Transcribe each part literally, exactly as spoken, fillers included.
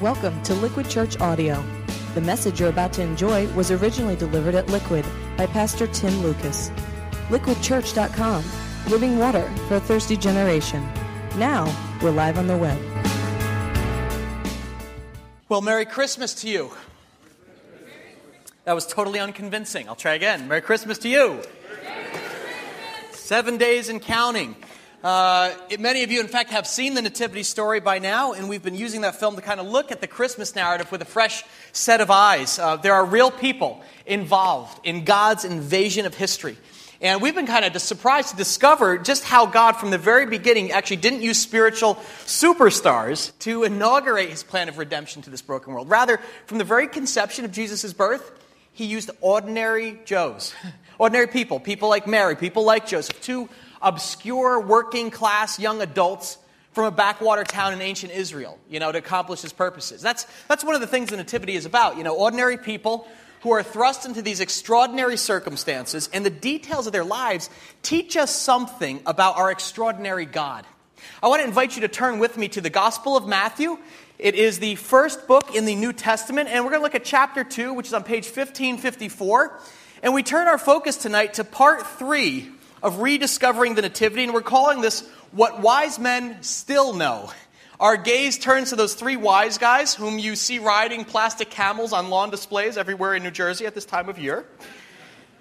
Welcome to Liquid Church Audio. The message you're about to enjoy was originally delivered at Liquid by Pastor Tim Lucas. Liquid Church dot com, living water for a thirsty generation. Now, we're live on the web. Well, Merry Christmas to you. That was totally unconvincing. I'll try again. Merry Christmas to you. Seven days and counting. Uh, it, many of you, in fact, have seen the Nativity story by now, and we've been using that film to kind of look at the Christmas narrative with a fresh set of eyes. Uh, there are real people involved in God's invasion of history. And we've been kind of surprised to discover just how God, from the very beginning, actually didn't use spiritual superstars to inaugurate his plan of redemption to this broken world. Rather, from the very conception of Jesus' birth, he used ordinary Joes, ordinary people, people like Mary, people like Joseph, two obscure working-class young adults from a backwater town in ancient Israel, you know, to accomplish his purposes. That's that's one of the things the Nativity is about, you know, ordinary people who are thrust into these extraordinary circumstances, and the details of their lives teach us something about our extraordinary God. I want to invite you to turn with me to the Gospel of Matthew. It is the first book in the New Testament, and we're going to look at chapter two, which is on page fifteen fifty-four, and we turn our focus tonight to part three of rediscovering the Nativity, and we're calling this What Wise Men Still Know. Our gaze turns to those three wise guys whom you see riding plastic camels on lawn displays everywhere in New Jersey at this time of year.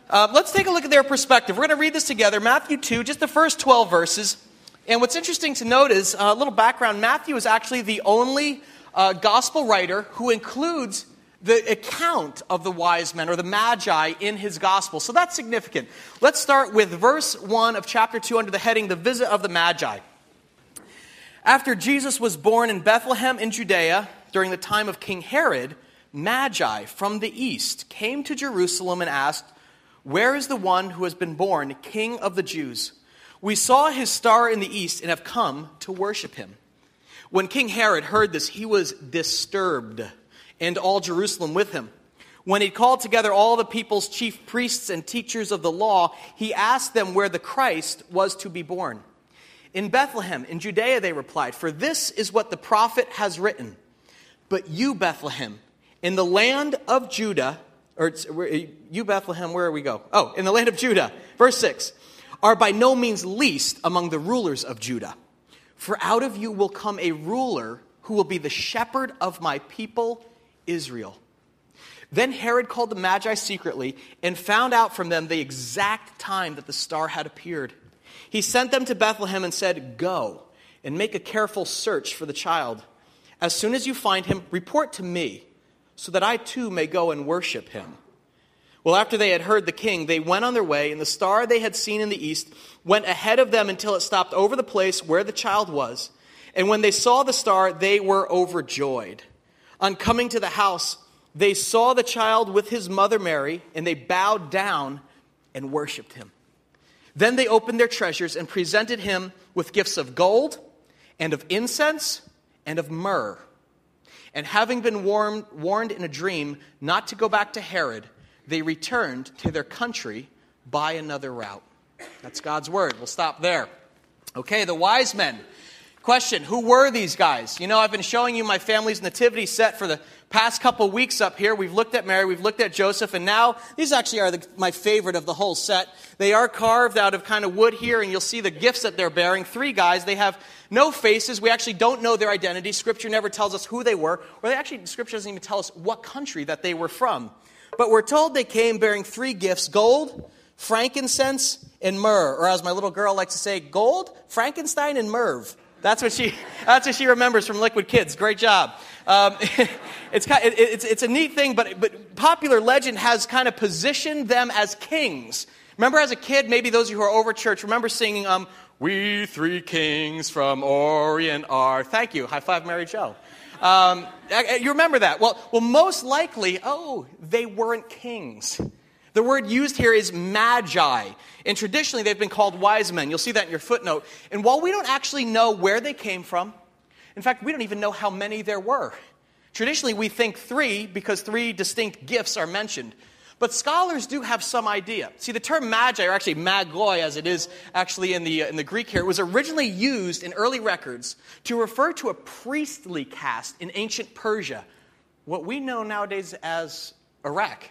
Uh, let's take a look at their perspective. We're going to read this together, Matthew two, just the first twelve verses. And what's interesting to note is, a uh, little background, Matthew is actually the only uh, gospel writer who includes the account of the wise men, or the Magi, in his gospel. So that's significant. Let's start with verse one of chapter two under the heading, The Visit of the Magi. After Jesus was born in Bethlehem in Judea, during the time of King Herod, Magi from the east came to Jerusalem and asked, "Where is the one who has been born, King of the Jews? We saw his star in the east and have come to worship him." When King Herod heard this, he was disturbed, and all Jerusalem with him. When he called together all the people's chief priests and teachers of the law, he asked them where the Christ was to be born. "In Bethlehem, in Judea," they replied, "for this is what the prophet has written. But you, Bethlehem, in the land of Judah," or you, Bethlehem, where do we go? Oh, in the land of Judah, verse six, "are by no means least among the rulers of Judah. For out of you will come a ruler who will be the shepherd of my people, Israel." Then Herod called the Magi secretly and found out from them the exact time that the star had appeared. He sent them to Bethlehem and said, "Go and make a careful search for the child. As soon as you find him, report to me, so that I too may go and worship him." Well, after they had heard the king, they went on their way, and the star they had seen in the east went ahead of them until it stopped over the place where the child was. And when they saw the star, they were overjoyed. On coming to the house, they saw the child with his mother Mary, and they bowed down and worshipped him. Then they opened their treasures and presented him with gifts of gold and of incense and of myrrh. And having been warned, warned in a dream not to go back to Herod, they returned to their country by another route. That's God's word. We'll stop there. Okay, the wise men. Question, who were these guys? You know, I've been showing you my family's nativity set for the past couple weeks up here. We've looked at Mary, we've looked at Joseph, and now these actually are the, my favorite of the whole set. They are carved out of kind of wood here, and you'll see the gifts that they're bearing. Three guys, they have no faces. We actually don't know their identity. Scripture never tells us who they were, or they actually, Scripture doesn't even tell us what country that they were from. But we're told they came bearing three gifts, gold, frankincense, and myrrh. Or as my little girl likes to say, gold, Frankenstein, and myrrh. That's what she. That's what she remembers from Liquid Kids. Great job. Um, it's kind of, it's it's a neat thing, but but popular legend has kind of positioned them as kings. Remember, as a kid, maybe those of you who are over church remember singing, um, "We three kings from Orient are." Thank you. High five, Mary Jo. Um, you remember that? Well, well, most likely, oh, they weren't kings. The word used here is magi, and traditionally they've been called wise men. You'll see that in your footnote. And while we don't actually know where they came from, in fact, we don't even know how many there were. Traditionally, we think three because three distinct gifts are mentioned. But scholars do have some idea. See, the term magi, or actually magoi as it is actually in the, in the Greek here, was originally used in early records to refer to a priestly caste in ancient Persia, what we know nowadays as Iraq.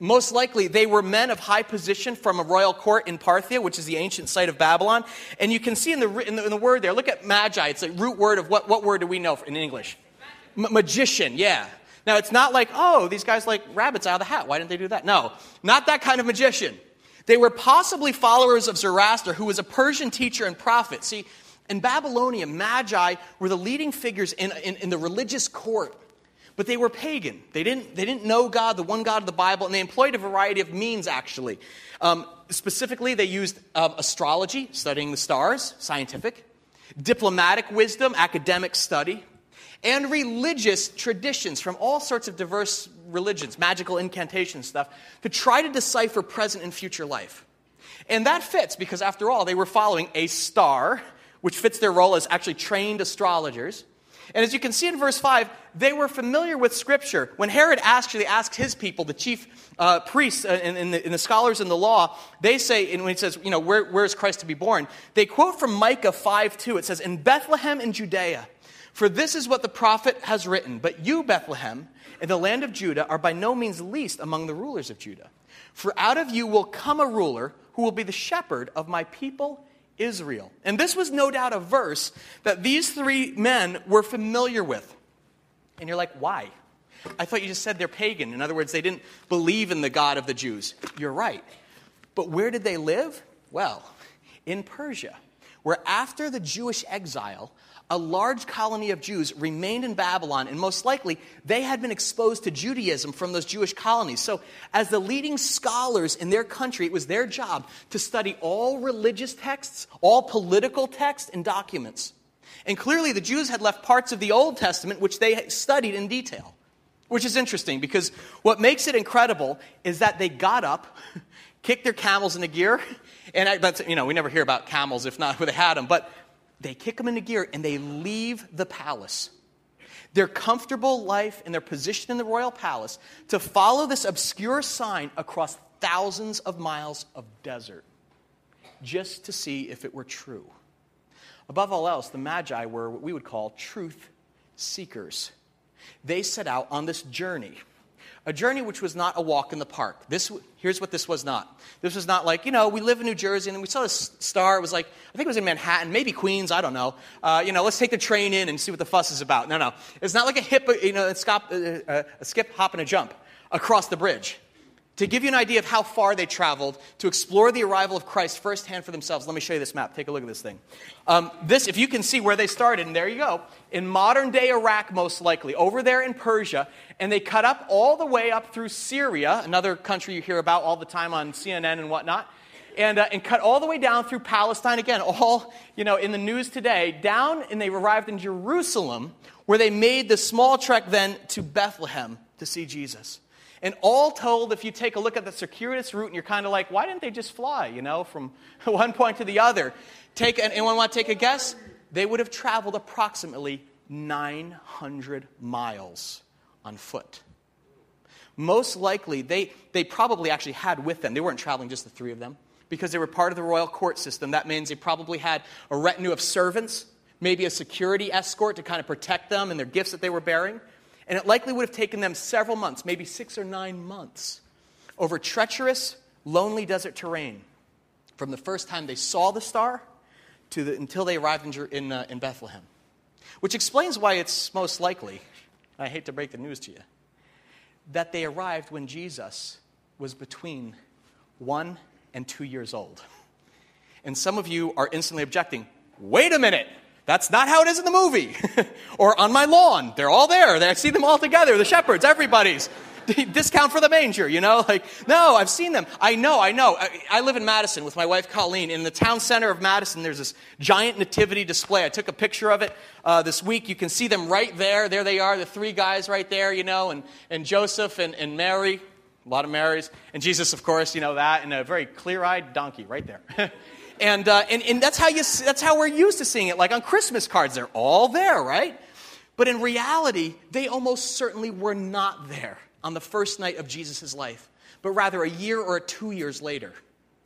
Most likely, they were men of high position from a royal court in Parthia, which is the ancient site of Babylon. And you can see in the, in the, in the word there, look at magi. It's a root word of what, what word do we know in English? M- magician, yeah. Now, it's not like, oh, these guys like rabbits out of the hat. Why didn't they do that? No, not that kind of magician. They were possibly followers of Zoroaster, who was a Persian teacher and prophet. See, in Babylonia, magi were the leading figures in, in, in the religious court. But they were pagan. They didn't, they didn't know God, the one God of the Bible, and they employed a variety of means, actually. Um, specifically, they used um, astrology, studying the stars, scientific, diplomatic wisdom, academic study, and religious traditions from all sorts of diverse religions, magical incantation stuff, to try to decipher present and future life. And that fits because, after all, they were following a star, which fits their role as actually trained astrologers. And as you can see in verse five, they were familiar with Scripture. When Herod actually asked his people, the chief uh, priests and, and, the, and the scholars in the law, they say, and when he says, you know, where, where is Christ to be born? They quote from Micah five two. It says, "In Bethlehem in Judea, for this is what the prophet has written, but you, Bethlehem, in the land of Judah, are by no means least among the rulers of Judah. For out of you will come a ruler who will be the shepherd of my people Israel." And this was no doubt a verse that these three men were familiar with. And you're like, why? I thought you just said they're pagan. In other words, they didn't believe in the God of the Jews. You're right. But where did they live? Well, in Persia, where after the Jewish exile, a large colony of Jews remained in Babylon, and most likely they had been exposed to Judaism from those Jewish colonies. So as the leading scholars in their country, it was their job to study all religious texts, all political texts and documents. And clearly the Jews had left parts of the Old Testament which they studied in detail, which is interesting because what makes it incredible is that they got up, kicked their camels into gear, and I, but, you know, we never hear about camels if not where they had them, but they kick them into gear, and they leave the palace. Their comfortable life and their position in the royal palace to follow this obscure sign across thousands of miles of desert just to see if it were true. Above all else, the Magi were what we would call truth seekers. They set out on this journey, a journey which was not a walk in the park. This Here's what this was not. This was not like, you know, we live in New Jersey, and we saw this star. It was like, I think it was in Manhattan, maybe Queens, I don't know. Uh, you know, let's take the train in and see what the fuss is about. No, no. It's not like a, hip, you know, a, scop, a, a skip, hop, and a jump across the bridge. To give you an idea of how far they traveled to explore the arrival of Christ firsthand for themselves, let me show you this map. Take a look at this thing. Um, this, if you can see where they started, and there you go, in modern-day Iraq, most likely, over there in Persia, and they cut up all the way up through Syria, another country you hear about all the time on C N N and whatnot, and uh, and cut all the way down through Palestine, again, all, you know, in the news today, down, and they arrived in Jerusalem, where they made the small trek then to Bethlehem to see Jesus. And all told, if you take a look at the circuitous route and you're kind of like, why didn't they just fly, you know, from one point to the other? Take, anyone want to take a guess? They would have traveled approximately nine hundred miles on foot. Most likely, they, they probably actually had with them, they weren't traveling just the three of them, because they were part of the royal court system. That means they probably had a retinue of servants, maybe a security escort to kind of protect them and their gifts that they were bearing. And it likely would have taken them several months, maybe six or nine months, over treacherous, lonely desert terrain from the first time they saw the star to the, until they arrived in, in, uh, in Bethlehem, which explains why it's most likely, I hate to break the news to you, that they arrived when Jesus was between one and two years old. And some of you are instantly objecting, wait a minute! That's not how it is in the movie. Or on my lawn. They're all there. I see them all together. The shepherds, everybody's. Discount for the manger, you know? Like, no, I've seen them. I know, I know. I, I live in Madison with my wife, Colleen. In the town center of Madison, there's this giant nativity display. I took a picture of it uh, this week. You can see them right there. There they are, the three guys right there, you know, and, and Joseph and, and Mary. A lot of Marys. And Jesus, of course, you know that. And a very clear-eyed donkey right there. And, uh, and and that's how you see, that's how we're used to seeing it. Like on Christmas cards, they're all there, right? But in reality, they almost certainly were not there on the first night of Jesus' life, but rather a year or two years later.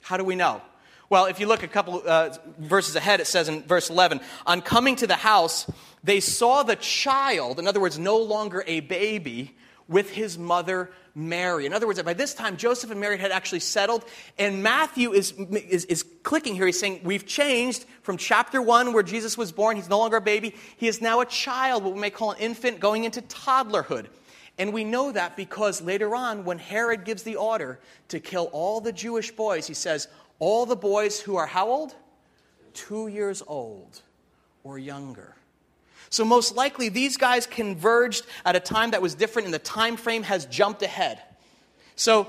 How do we know? Well, if you look a couple uh, verses ahead, it says in verse eleven, on coming to the house, they saw the child, in other words, no longer a baby, with his mother Mary. In other words, by this time, Joseph and Mary had actually settled, and Matthew is, is, is clicking here. He's saying, we've changed from chapter one, where Jesus was born. He's no longer a baby. He is now a child, what we may call an infant, going into toddlerhood. And we know that because later on, when Herod gives the order to kill all the Jewish boys, he says, all the boys who are how old? Two years old or younger. So most likely these guys converged at a time that was different, and the time frame has jumped ahead. So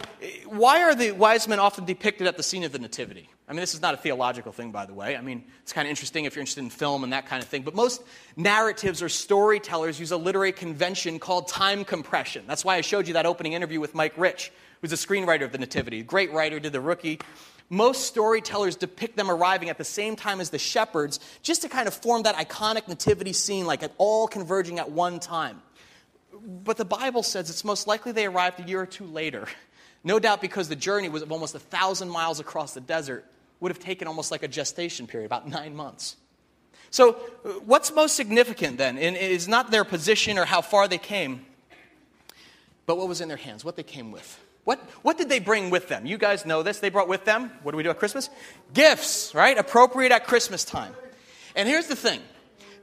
why are the wise men often depicted at the scene of the nativity? I mean, this is not a theological thing, by the way. I mean, it's kind of interesting if you're interested in film and that kind of thing. But most narratives or storytellers use a literary convention called time compression. That's why I showed you that opening interview with Mike Rich, who's a screenwriter of the nativity. Great writer, did The Rookie. Most storytellers depict them arriving at the same time as the shepherds just to kind of form that iconic nativity scene, like it all converging at one time. But the Bible says it's most likely they arrived a year or two later, no doubt because the journey was of almost a thousand miles across the desert, would have taken almost like a gestation period, about nine months. So what's most significant then? And it is not their position or how far they came, but what was in their hands, what they came with. What, what did they bring with them? You guys know this. They brought with them, what do we do at Christmas? Gifts, right? Appropriate at Christmas time. And here's the thing.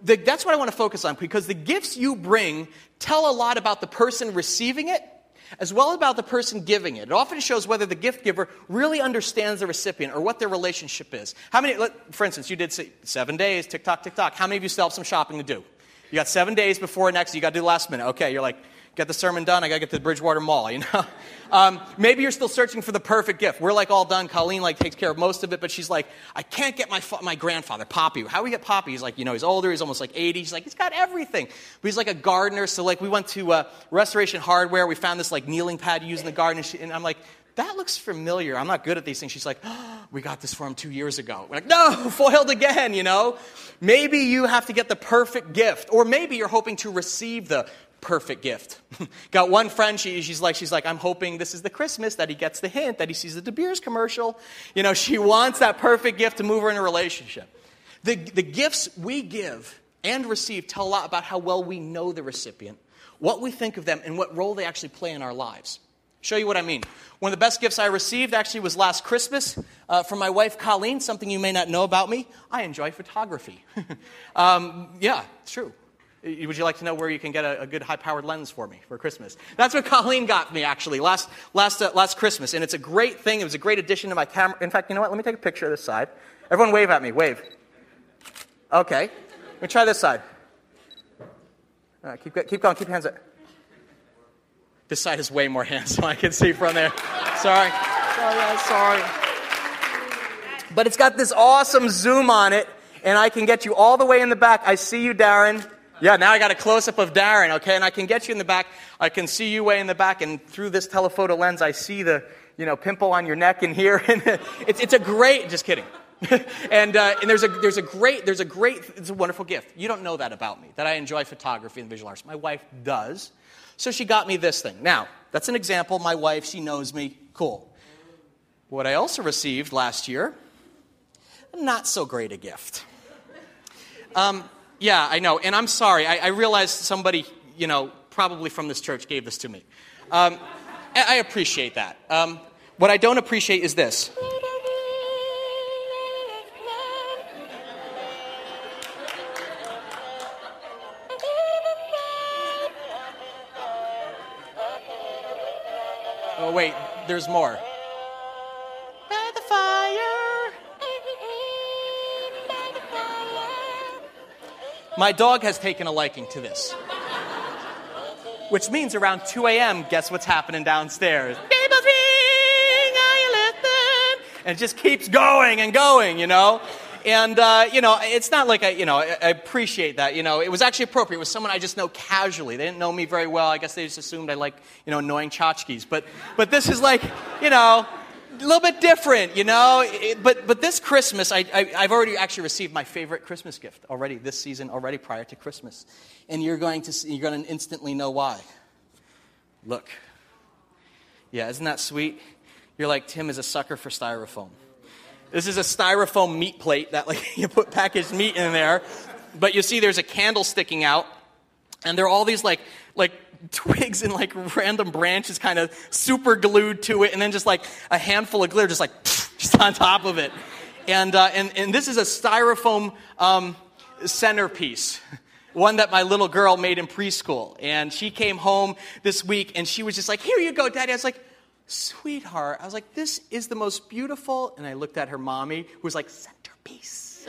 The, that's what I want to focus on, because the gifts you bring tell a lot about the person receiving it as well as about the person giving it. It often shows whether the gift giver really understands the recipient or what their relationship is. How many, for instance, you did seven days, tick tock, tick tock. How many of you still have some shopping to do? You got seven days before next, you got to do last minute. Okay, you're like, get the sermon done, I got to get to the Bridgewater Mall, you know. Um, maybe you're still searching for the perfect gift. We're like all done. Colleen like takes care of most of it, but she's like, I can't get my fa- my grandfather, Poppy. How do we get Poppy? He's like, you know, he's older. He's almost like eighty. She's like, he's got everything. But he's like a gardener. So like we went to uh, Restoration Hardware. We found this like kneeling pad used in the garden. And, she, and I'm like, that looks familiar. I'm not good at these things. She's like, oh, we got this for him two years ago. We're like, no, foiled again, you know. Maybe you have to get the perfect gift. Or maybe you're hoping to receive the perfect gift. Got one friend, she, she's like, she's like, I'm hoping this is the Christmas that he gets the hint, that he sees the De Beers commercial. You know, she wants that perfect gift to move her in a relationship. The, the gifts we give and receive tell a lot about how well we know the recipient, what we think of them, and what role they actually play in our lives. Show you what I mean. One of the best gifts I received actually was last Christmas uh, from my wife, Colleen, something you may not know about me. I enjoy photography. um, yeah, it's true. Would you like to know where you can get a, a good high-powered lens for me for Christmas? That's what Colleen got me, actually, last last uh, last Christmas. And it's a great thing. It was a great addition to my camera. In fact, you know what? Let me take a picture of this side. Everyone wave at me. Wave. Okay. Let me try this side. All right, keep, keep going. Keep your hands up. This side has way more hands than I can see from there. Sorry. Sorry, sorry. But it's got this awesome zoom on it, and I can get you all the way in the back. I see you, Darren. Yeah, now I got a close-up of Darren, okay, and I can get you in the back. I can see you way in the back, and through this telephoto lens, I see the, you know, pimple on your neck in here. And it's it's a great, just kidding. and uh, and there's a there's a great there's a great it's a wonderful gift. You don't know that about me, that I enjoy photography and visual arts. My wife does, so she got me this thing. Now that's an example. My wife, she knows me. Cool. What I also received last year, not so great a gift. Um. Yeah, I know, and I'm sorry. I, I realize somebody, you know, probably from this church gave this to me. Um, I, I appreciate that. Um, what I don't appreciate is this. Oh, wait, there's more. By the fire. My dog has taken a liking to this. Which means around two a.m., guess what's happening downstairs? Babel's ring, I listen. And it just keeps going and going, you know? And, uh, you know, it's not like I, you know, I appreciate that, you know. It was actually appropriate. It was someone I just know casually. They didn't know me very well. I guess they just assumed I like, you know, annoying tchotchkes. But, but this is like, you know, a little bit different, you know. It, but but this Christmas, I, I, I've already actually received my favorite Christmas gift already this season, already prior to Christmas, and you're going to see, you're going to instantly know why. Look, Yeah, isn't that sweet? You're like, Tim is a sucker for styrofoam. This is a styrofoam meat plate that, like, you put packaged meat in there. But you see there's a candle sticking out, and there are all these, like, like twigs and, like, random branches kind of super glued to it, and then just, like, a handful of glitter just, like, just on top of it. And uh, and, and this is a styrofoam um, centerpiece, one that my little girl made in preschool. And she came home this week, and she was just like, here you go, Daddy. I was like, sweetheart. I was like, this is the most beautiful. And I looked at her mommy, who was like, centerpiece.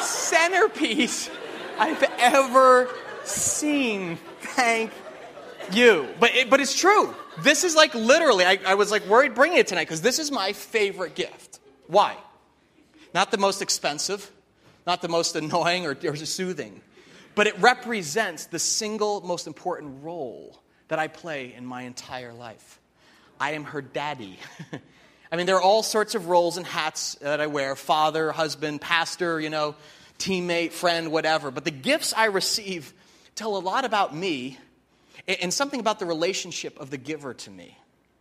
Centerpiece I've ever seen. Thank you. But it, but it's true. This is like literally, I, I was like worried bringing it tonight because this is my favorite gift. Why? Not the most expensive, not the most annoying or, or soothing, but it represents the single most important role that I play in my entire life. I am her daddy. I mean, there are all sorts of roles and hats that I wear, father, husband, pastor, you know, teammate, friend, whatever. But the gifts I receive tell a lot about me and something about the relationship of the giver to me.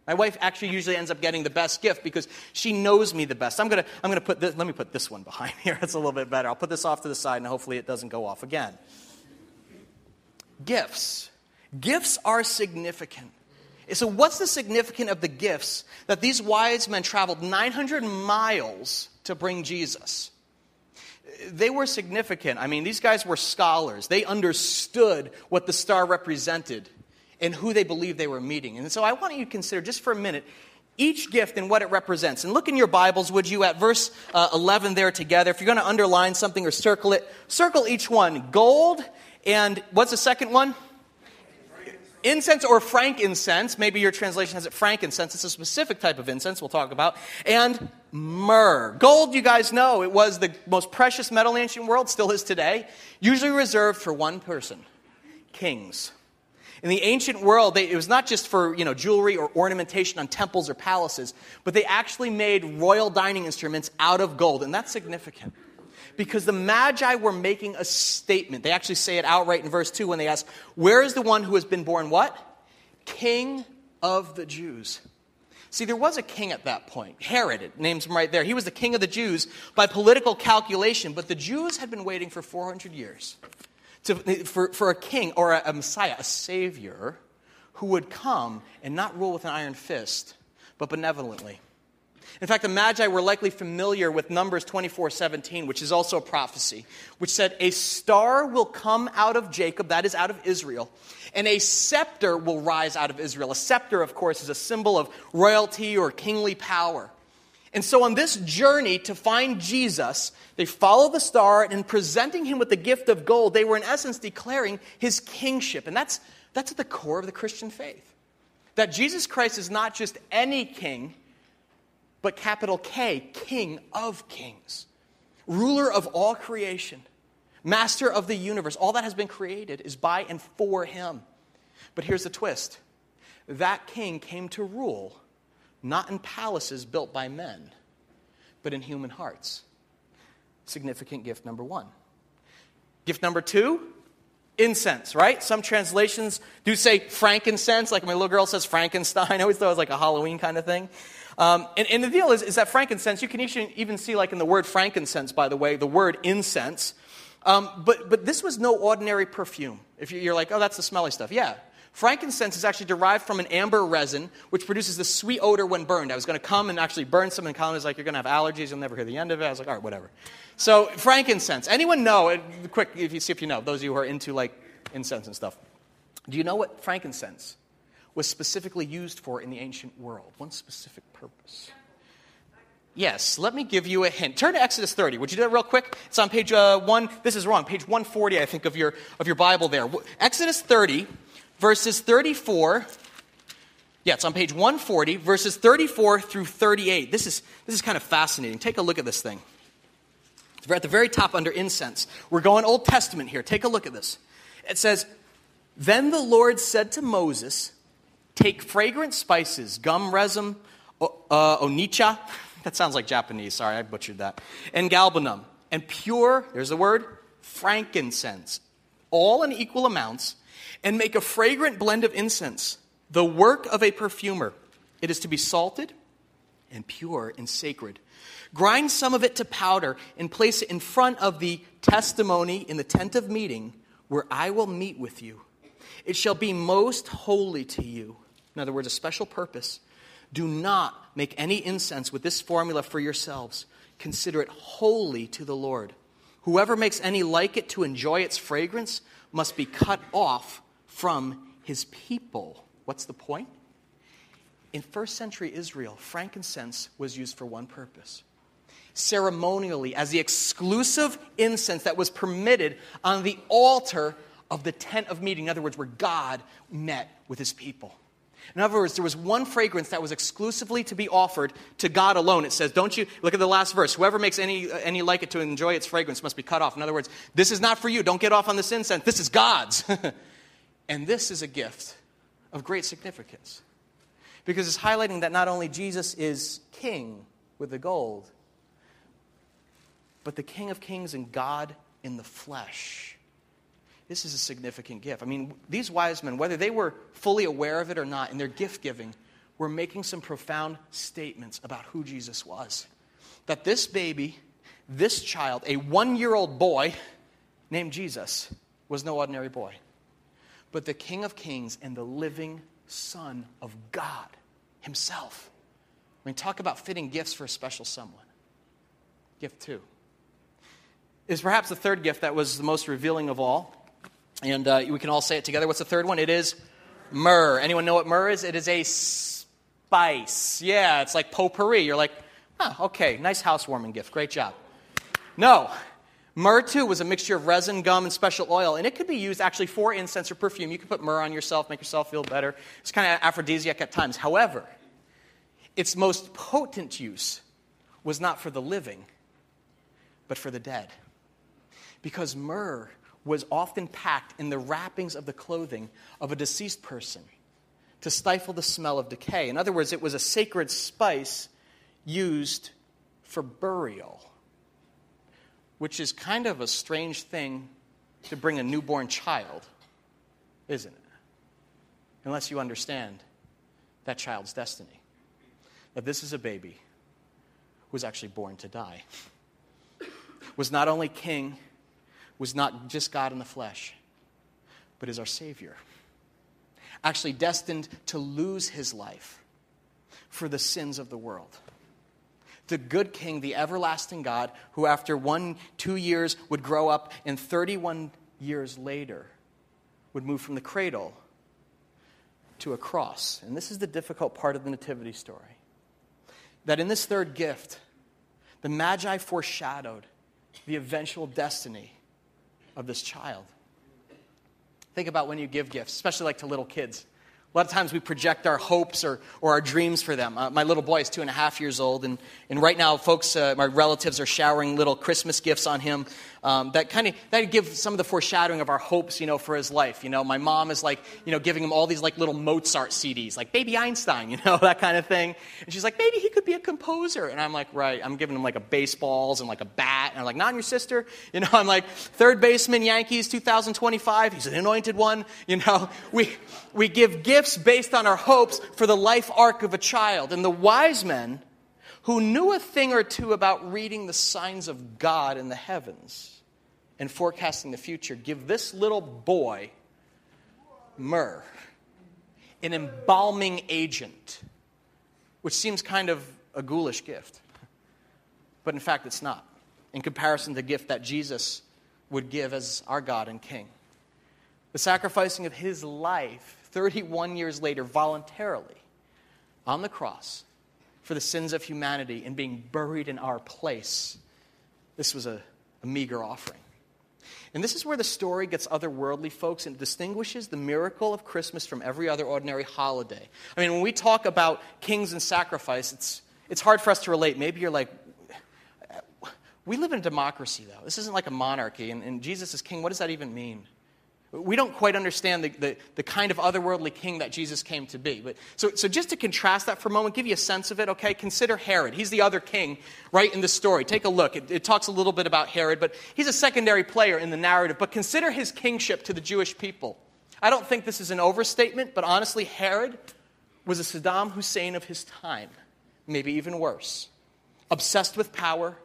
My wife actually usually ends up getting the best gift because she knows me the best. I'm going to I'm gonna put this, let me put this one behind here. It's a little bit better. I'll put this off to the side and hopefully it doesn't go off again. Gifts. Gifts are significant. So what's the significance of the gifts that these wise men traveled nine hundred miles to bring Jesus? They were significant. I mean, these guys were scholars. They understood what the star represented and who they believed they were meeting. And so I want you to consider just for a minute each gift and what it represents. And look in your Bibles, would you, at verse uh, eleven there together. If you're going to underline something or circle it, circle each one. Gold and what's the second one? Incense or frankincense, maybe your translation has it frankincense. It's a specific type of incense we'll talk about. And myrrh. Gold, you guys know, it was the most precious metal in the ancient world, still is today, usually reserved for one person, kings. In the ancient world, they, it was not just for, you know, jewelry or ornamentation on temples or palaces, but they actually made royal dining instruments out of gold, and that's significant. Because the Magi were making a statement. They actually say it outright in verse two when they ask, where is the one who has been born what? King of the Jews. See, there was a king at that point. Herod, it names him right there. He was the king of the Jews by political calculation. But the Jews had been waiting for four hundred years to, for, for a king or a, a Messiah, a savior, who would come and not rule with an iron fist, but benevolently. In fact, the Magi were likely familiar with Numbers twenty-four seventeen, which is also a prophecy, which said, a star will come out of Jacob, that is out of Israel, and a scepter will rise out of Israel. A scepter, of course, is a symbol of royalty or kingly power. And so on this journey to find Jesus, they follow the star, and in presenting him with the gift of gold, they were in essence declaring his kingship. And that's, that's at the core of the Christian faith, that Jesus Christ is not just any king, but capital K, King of Kings, ruler of all creation, master of the universe. All that has been created is by and for him. But here's the twist. That king came to rule not in palaces built by men, but in human hearts. Significant gift number one. Gift number two, incense, right? Some translations do say frankincense, like my little girl says Frankenstein. I always thought it was like a Halloween kind of thing. Um, and, and the deal is, is that frankincense, you can even see like in the word frankincense, by the way, the word incense. Um, but, but this was no ordinary perfume. If you're like, oh, that's the smelly stuff. Yeah. Frankincense is actually derived from an amber resin, which produces the sweet odor when burned. I was going to come and actually burn some, and Colin was like, you're going to have allergies. You'll never hear the end of it. I was like, all right, whatever. So frankincense. Anyone know? Quick, if you see if you know. Those of you who are into like incense and stuff. Do you know what frankincense was specifically used for in the ancient world? One specific purpose. Yes, let me give you a hint. Turn to Exodus thirty. Would you do that real quick? It's on page uh, one. This is wrong. Page one forty, I think, of your of your Bible there. Exodus thirty. Verses thirty-four, yeah, it's on page one forty, verses thirty-four through thirty-eight. This is this is kind of fascinating. Take a look at this thing. We're at the very top under incense. We're going Old Testament here. Take a look at this. It says, then the Lord said to Moses, take fragrant spices, gum resin, uh, onicha, that sounds like Japanese, sorry, I butchered that, and galbanum, and pure, there's the word, frankincense, all in equal amounts, and make a fragrant blend of incense. the work of a perfumer. It is to be salted and pure and sacred. Grind some of it to powder and place it in front of the testimony in the tent of meeting where I will meet with you. It shall be most holy to you. In other words, a special purpose. Do not make any incense with this formula for yourselves. Consider it holy to the Lord. Whoever makes any like it to enjoy its fragrance must be cut off from his people. What's the point? In first century Israel, frankincense was used for one purpose. Ceremonially, as the exclusive incense that was permitted on the altar of the tent of meeting. In other words, where God met with his people. In other words, there was one fragrance that was exclusively to be offered to God alone. It says, don't you, look at the last verse. Whoever makes any any like it to enjoy its fragrance must be cut off. In other words, this is not for you. Don't get off on this incense. This is God's. And this is a gift of great significance. Because it's highlighting that not only Jesus is king with the gold, but the King of Kings and God in the flesh. This is a significant gift. I mean, these wise men, whether they were fully aware of it or not, in their gift giving, were making some profound statements about who Jesus was. That this baby, this child, a one-year-old boy named Jesus, was no ordinary boy, but the King of Kings and the living Son of God himself. I mean, talk about fitting gifts for a special someone. Gift two is perhaps the third gift that was the most revealing of all. And uh, we can all say it together. What's the third one? It is myrrh. Anyone know what myrrh is? It is a spice. Yeah, it's like potpourri. You're like, oh, okay, nice housewarming gift. Great job. No. Myrrh, too, was a mixture of resin, gum, and special oil. And it could be used actually for incense or perfume. You could put myrrh on yourself, make yourself feel better. It's kind of aphrodisiac at times. However, its most potent use was not for the living, but for the dead. Because myrrh was often packed in the wrappings of the clothing of a deceased person to stifle the smell of decay. In other words, it was a sacred spice used for burial, which is kind of a strange thing to bring a newborn child, isn't it? Unless you understand that child's destiny. That this is a baby who was actually born to die. Was not only king, was not just God in the flesh, but is our Savior. Actually destined to lose his life for the sins of the world. The good king, the everlasting God, who after one, two years would grow up, and thirty-one years later would move from the cradle to a cross. And this is the difficult part of the nativity story. That in this third gift, the Magi foreshadowed the eventual destiny of this child. Think about when you give gifts, especially like to little kids. A lot of times we project our hopes or, or our dreams for them. Uh, my little boy is two and a half years old, and, and right now, folks, uh, my relatives are showering little Christmas gifts on him. Um, that kind of that gives some of the foreshadowing of our hopes, you know, for his life. You know, my mom is like, you know, giving him all these like little Mozart C Ds, like Baby Einstein, you know, that kind of thing. And she's like, maybe he could be a composer. And I'm like, right. I'm giving him like a baseballs and like a bat. And I'm like, not your sister. You know, I'm like, third baseman, Yankees, two thousand twenty-five. He's an anointed one. You know, we we give gifts. Gifts based on our hopes for the life arc of a child. And the wise men, who knew a thing or two about reading the signs of God in the heavens and forecasting the future, give this little boy myrrh, an embalming agent, which seems kind of a ghoulish gift. But in fact, it's not, in comparison to the gift that Jesus would give as our God and King. The sacrificing of his life thirty-one years later, voluntarily, on the cross, for the sins of humanity and being buried in our place. This was a, a meager offering. And this is where the story gets otherworldly, folks, and distinguishes the miracle of Christmas from every other ordinary holiday. I mean, when we talk about kings and sacrifice, it's it's hard for us to relate. Maybe you're like, we live in a democracy, though. This isn't like a monarchy, and, and Jesus is king. What does that even mean? We don't quite understand the, the, the kind of otherworldly king that Jesus came to be. But so, so just to contrast that for a moment, give you a sense of it, okay? Consider Herod. He's the other king right in the story. Take a look. It, it talks a little bit about Herod, but he's a secondary player in the narrative. But consider his kingship to the Jewish people. I don't think this is an overstatement, but honestly, Herod was a Saddam Hussein of his time, maybe even worse. Obsessed with power,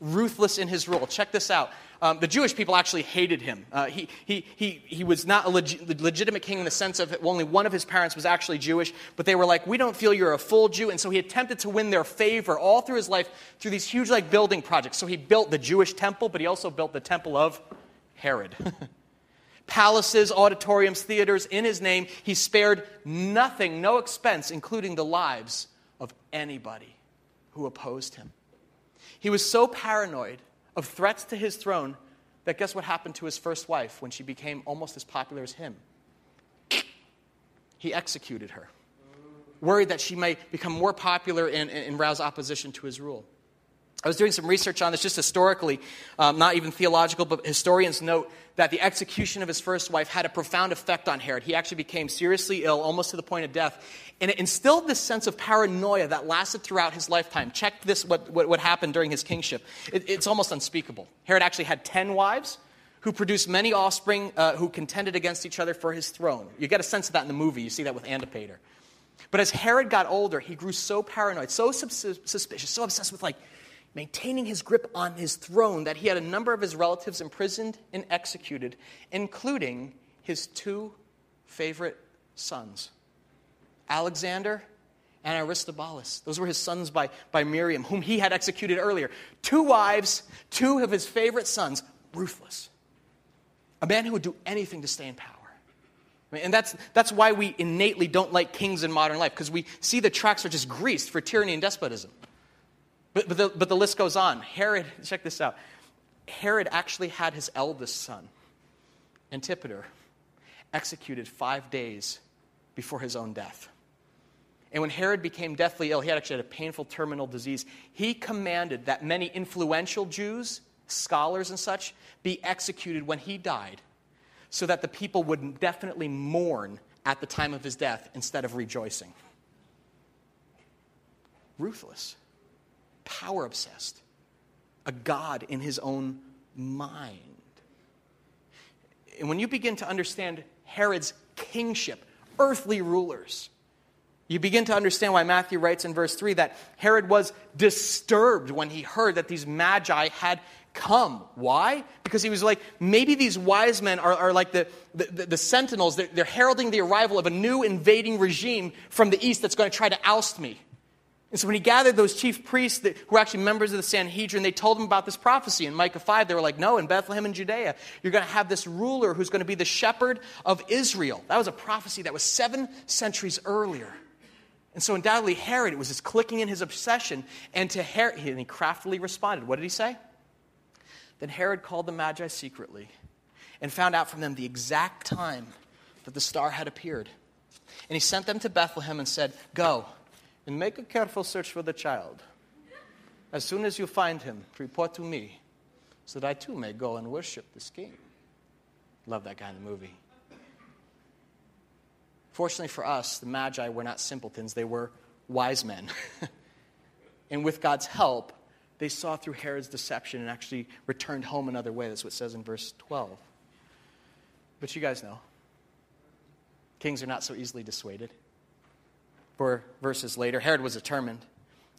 ruthless in his rule. Check this out. Um, the Jewish people actually hated him. Uh, he, he, he, he was not a leg- legitimate king in the sense of only one of his parents was actually Jewish, but they were like, we don't feel you're a full Jew. And so he attempted to win their favor all through his life through these huge like building projects. So he built the Jewish temple, but he also built the temple of Herod. Palaces, auditoriums, theaters, in his name, he spared nothing, no expense, including the lives of anybody who opposed him. He was so paranoid of threats to his throne that guess what happened to his first wife when she became almost as popular as him? He executed her, worried that she might become more popular and, and rouse opposition to his rule. I was doing some research on this just historically, um, not even theological, but historians note that the execution of his first wife had a profound effect on Herod. He actually became seriously ill, almost to the point of death, and it instilled this sense of paranoia that lasted throughout his lifetime. Check this, what, what, what happened during his kingship. It, it's almost unspeakable. Herod actually had ten wives who produced many offspring uh, who contended against each other for his throne. You get a sense of that in the movie. You see that with Antipater. But as Herod got older, he grew so paranoid, so subs- suspicious, so obsessed with like, maintaining his grip on his throne, that he had a number of his relatives imprisoned and executed, including his two favorite sons, Alexander and Aristobulus. Those were his sons by, by Miriam, whom he had executed earlier. Two wives, two of his favorite sons, ruthless. A man who would do anything to stay in power. And that's that's why we innately don't like kings in modern life, because we see the tracks are just greased for tyranny and despotism. But, but, the, but the list goes on. Herod, check this out. Herod actually had his eldest son, Antipater, executed five days before his own death. And when Herod became deathly ill, he had actually had a painful terminal disease. He commanded that many influential Jews, scholars and such, be executed when he died so that the people would definitely mourn at the time of his death instead of rejoicing. Ruthless. Power obsessed, a god in his own mind. And when you begin to understand Herod's kingship, earthly rulers, you begin to understand why Matthew writes in verse three that Herod was disturbed when he heard that these Magi had come. Why? Because he was like, maybe these wise men are, are like the, the, the, the sentinels. They're, they're heralding the arrival of a new invading regime from the east that's going to try to oust me. And so when he gathered those chief priests that, who were actually members of the Sanhedrin, they told him about this prophecy. In Micah five, they were like, no, in Bethlehem in Judea, you're going to have this ruler who's going to be the shepherd of Israel. That was a prophecy that was seven centuries earlier. And so undoubtedly Herod, it was just clicking in his obsession. And to Herod, he craftily responded. What did he say? Then Herod called the Magi secretly and found out from them the exact time that the star had appeared. And he sent them to Bethlehem and said, go. And make a careful search for the child. As soon as you find him, report to me, so that I too may go and worship this king. Love that guy in the movie. Fortunately for us, the Magi were not simpletons. They were wise men. And with God's help, they saw through Herod's deception and actually returned home another way. That's what it says in verse twelve. But you guys know, kings are not so easily dissuaded. Four verses later, Herod was determined.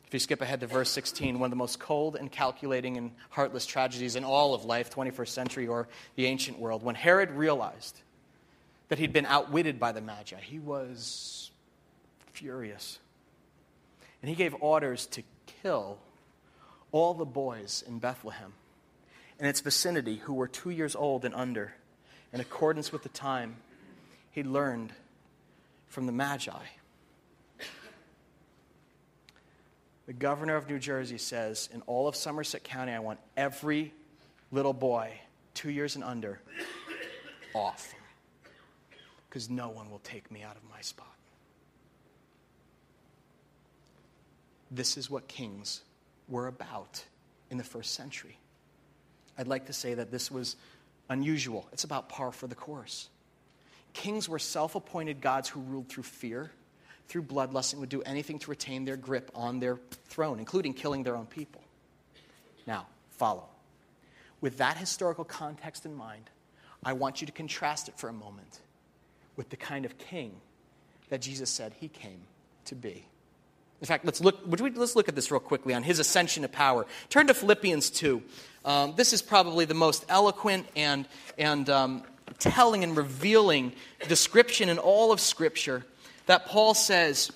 If you skip ahead to verse sixteen, one of the most cold and calculating and heartless tragedies in all of life, twenty-first century or the ancient world, when Herod realized that he'd been outwitted by the Magi, he was furious. And he gave orders to kill all the boys in Bethlehem and its vicinity who were two years old and under. In accordance with the time, he learned from the Magi. The governor of New Jersey says, in all of Somerset County, I want every little boy, two years and under, off. Because no one will take me out of my spot. This is what kings were about in the first century. I'd like to say that this was unusual. It's about par for the course. Kings were self-appointed gods who ruled through fear, through bloodlust, and would do anything to retain their grip on their throne, including killing their own people. Now, follow. With that historical context in mind, I want you to contrast it for a moment with the kind of king that Jesus said he came to be. In fact, let's look, would we, let's look at this real quickly on his ascension to power. Turn to Philippians two. Um, this is probably the most eloquent and, and um, telling and revealing description in all of Scripture that Paul says,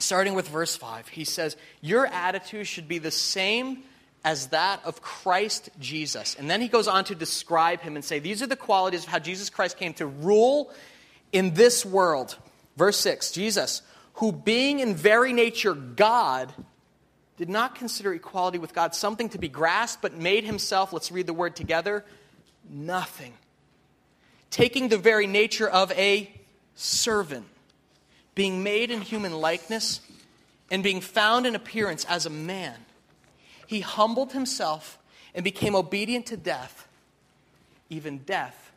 starting with verse five, he says, your attitude should be the same as that of Christ Jesus. And then he goes on to describe him and say, these are the qualities of how Jesus Christ came to rule in this world. Verse six, Jesus, who being in very nature God, did not consider equality with God something to be grasped, but made himself, let's read the word together, nothing. Taking the very nature of a servant, being made in human likeness, and being found in appearance as a man, he humbled himself and became obedient to death, even death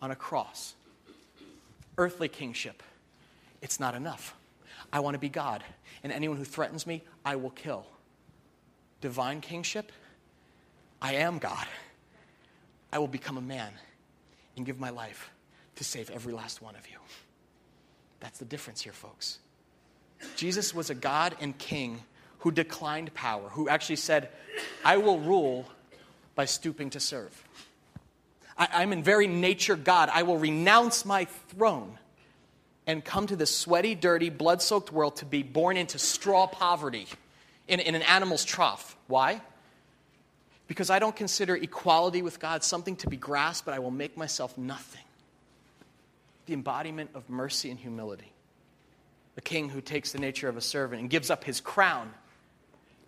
on a cross. Earthly kingship, it's not enough. I want to be God, and anyone who threatens me, I will kill. Divine kingship, I am God. I will become a man and give my life to save every last one of you. That's the difference here, folks. Jesus was a God and king who declined power, who actually said, I will rule by stooping to serve. I, I'm in very nature God. I will renounce my throne and come to this sweaty, dirty, blood-soaked world to be born into straw poverty in, in an animal's trough. Why? Because I don't consider equality with God something to be grasped, but I will make myself nothing. The embodiment of mercy and humility. A king who takes the nature of a servant and gives up his crown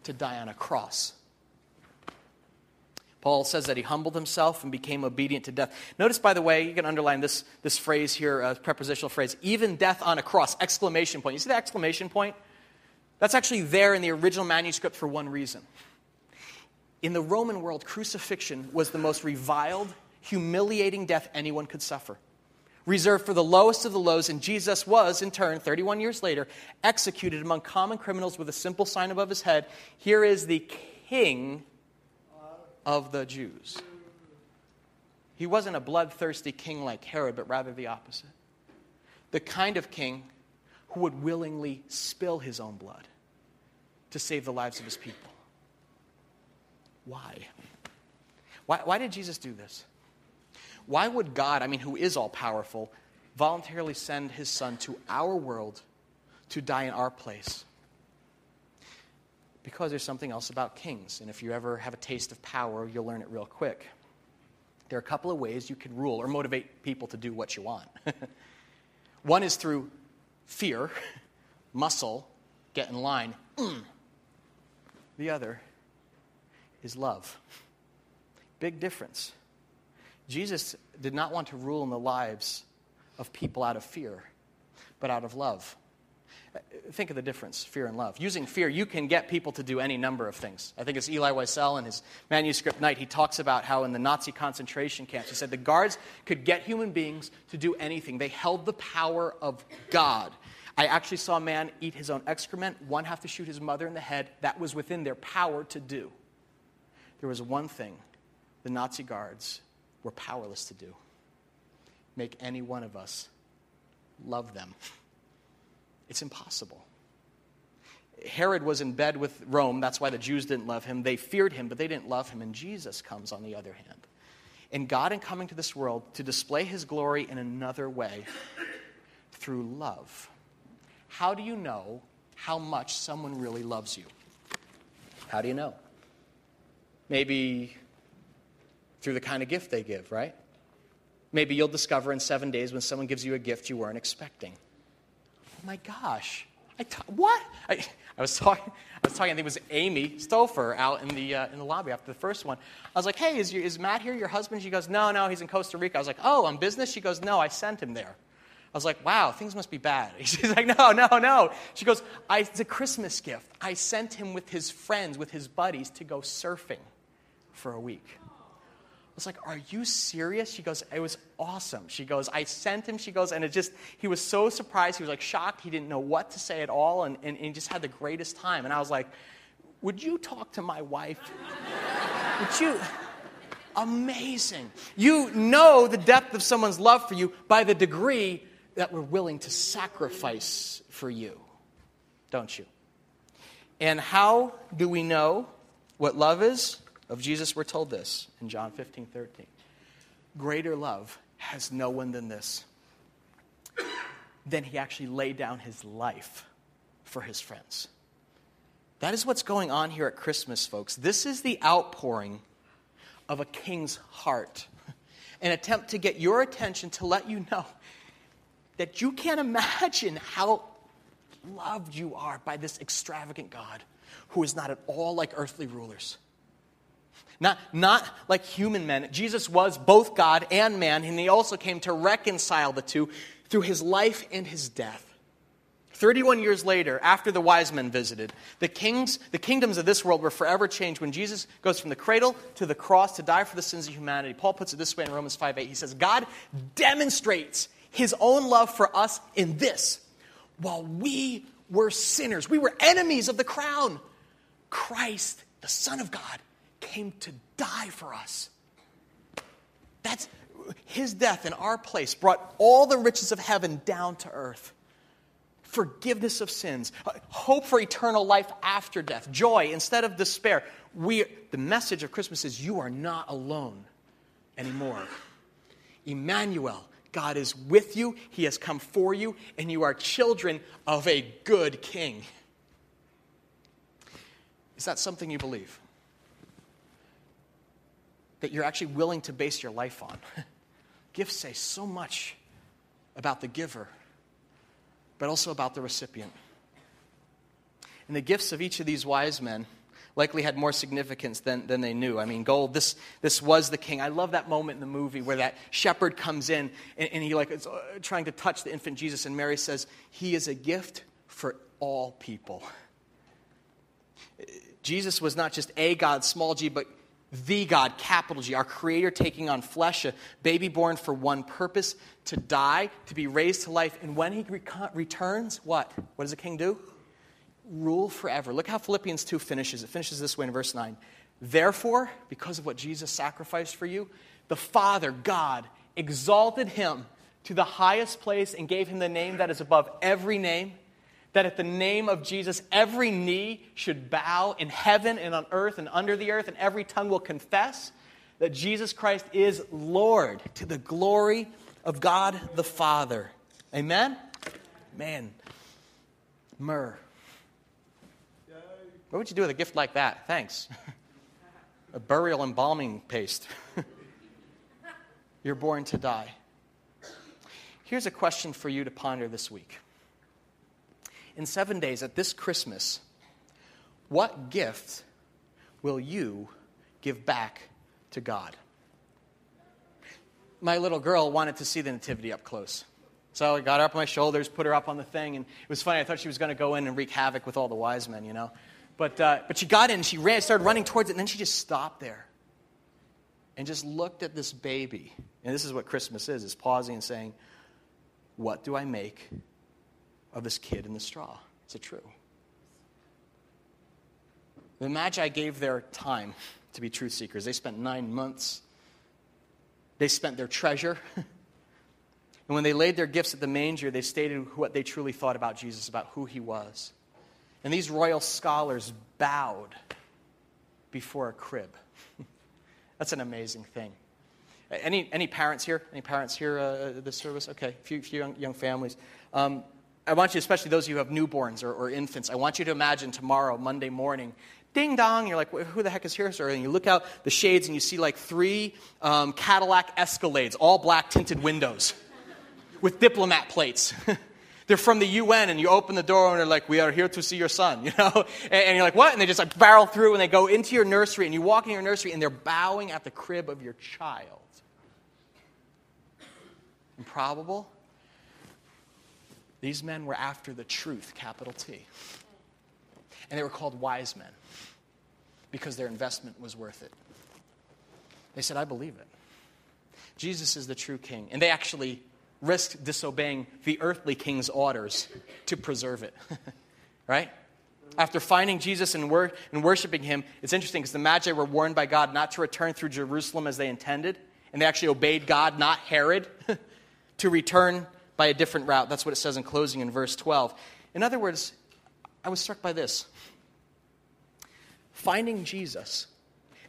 to die on a cross. Paul says that he humbled himself and became obedient to death. Notice, by the way, you can underline this, this phrase here, uh, prepositional phrase, even death on a cross, exclamation point. You see the exclamation point? That's actually there in the original manuscript for one reason. In the Roman world, crucifixion was the most reviled, humiliating death anyone could suffer, reserved for the lowest of the lows, and Jesus was, in turn, thirty-one years later, executed among common criminals with a simple sign above his head, here is the King of the Jews. He wasn't a bloodthirsty king like Herod, but rather the opposite. The kind of king who would willingly spill his own blood to save the lives of his people. Why? Why, why did Jesus do this? Why would God, I mean, who is all-powerful, voluntarily send his son to our world to die in our place? Because there's something else about kings. And if you ever have a taste of power, you'll learn it real quick. There are a couple of ways you can rule or motivate people to do what you want. One is through fear, muscle, get in line. Mm. The other is love. Big difference. Jesus did not want to rule in the lives of people out of fear, but out of love. Think of the difference, fear and love. Using fear, you can get people to do any number of things. I think it's Eli Wiesel in his manuscript Night, he talks about how in the Nazi concentration camps, he said the guards could get human beings to do anything. They held the power of God. I actually saw a man eat his own excrement, one have to shoot his mother in the head. That was within their power to do. There was one thing the Nazi guards were powerless to do. Make any one of us love them. It's impossible. Herod was in bed with Rome. That's why the Jews didn't love him. They feared him, but they didn't love him. And Jesus comes on the other hand. And God, in coming to this world, to display his glory in another way, through love. How do you know how much someone really loves you? How do you know? Maybe through the kind of gift they give, right? Maybe you'll discover in seven days when someone gives you a gift you weren't expecting. My gosh, I t- what? I, I was talking, I was talking, I think it was Amy Stouffer out in the uh, in the lobby after the first one. I was like, hey, is, your, is Matt here, your husband? She goes, no, no, he's in Costa Rica. I was like, oh, on business? She goes, no, I sent him there. I was like, wow, things must be bad. She's like, no, no, no. She goes, I, it's a Christmas gift. I sent him with his friends, with his buddies, to go surfing for a week. I was like, are you serious? She goes, it was awesome. She goes, I sent him. She goes, and it just, he was so surprised. He was like shocked. He didn't know what to say at all. And, and, and he just had the greatest time. And I was like, would you talk to my wife? Would you? Amazing. You know the depth of someone's love for you by the degree that we're willing to sacrifice for you, don't you? And how do we know what love is? Of Jesus, we're told this in John fifteen thirteen. Greater love has no one than this. Then he actually laid down his life for his friends. That is what's going on here at Christmas, folks. This is the outpouring of a king's heart. An attempt to get your attention to let you know that you can't imagine how loved you are by this extravagant God who is not at all like earthly rulers. Not, not like human men. Jesus was both God and man, and he also came to reconcile the two through his life and his death. thirty-one years later, after the wise men visited, the kings, the kingdoms of this world were forever changed when Jesus goes from the cradle to the cross to die for the sins of humanity. Paul puts it this way in Romans five eight. He says, God demonstrates his own love for us in this. While we were sinners, we were enemies of the crown, Christ, the Son of God, came to die for us. That's his death in our place brought all the riches of heaven down to earth. Forgiveness of sins, hope for eternal life after death, joy instead of despair. We, the message of Christmas is you are not alone anymore. Emmanuel, God is with you, he has come for you, and you are children of a good king. Is that something you believe? That you're actually willing to base your life on? Gifts say so much about the giver, but also about the recipient. And the gifts of each of these wise men likely had more significance than, than they knew. I mean, gold, this this was the king. I love that moment in the movie where that shepherd comes in and, and he like is trying to touch the infant Jesus, and Mary says, he is a gift for all people. Jesus was not just a God, small g, but the God, capital G, our creator taking on flesh, a baby born for one purpose, to die, to be raised to life. And when he rec- returns, what? What does a king do? Rule forever. Look how Philippians two finishes. It finishes this way in verse nine. Therefore, because of what Jesus sacrificed for you, the Father, God, exalted him to the highest place and gave him the name that is above every name, that at the name of Jesus every knee should bow in heaven and on earth and under the earth, and every tongue will confess that Jesus Christ is Lord, to the glory of God the Father. Amen? Man. Myrrh. What would you do with a gift like that? Thanks. A burial embalming paste. You're born to die. Here's a question for you to ponder this week. In seven days, at this Christmas, what gift will you give back to God? My little girl wanted to see the nativity up close. So I got her up on my shoulders, put her up on the thing, and it was funny. I thought she was going to go in and wreak havoc with all the wise men, you know. But uh, but she got in, she ran, started running towards it, and then she just stopped there and just looked at this baby. And this is what Christmas is, is pausing and saying, what do I make of this kid in the straw? Is it true? The Magi gave their time to be truth seekers. They spent nine months. They spent their treasure. And when they laid their gifts at the manger, they stated what they truly thought about Jesus, about who he was. And these royal scholars bowed before a crib. That's an amazing thing. Any any parents here? Any parents here uh, this service? Okay, a few, few young, young families. Um, I want you, especially those of you who have newborns or, or infants, I want you to imagine tomorrow, Monday morning, ding dong, you're like, who the heck is here, sir? And you look out the shades and you see like three um, Cadillac Escalades, all black tinted windows with diplomat plates. They're from the U N, and you open the door, and they're like, we are here to see your son, you know? And, and you're like, what? And they just like barrel through, and they go into your nursery, and you walk in your nursery, and they're bowing at the crib of your child. Improbable? These men were after the truth, capital T. And they were called wise men because their investment was worth it. They said, I believe it. Jesus is the true king. And they actually risked disobeying the earthly king's orders to preserve it, right? After finding Jesus and, wor- and worshiping him, it's interesting because the Magi were warned by God not to return through Jerusalem as they intended, and they actually obeyed God, not Herod, to return by a different route. That's what it says in closing in verse twelve. In other words, I was struck by this. Finding Jesus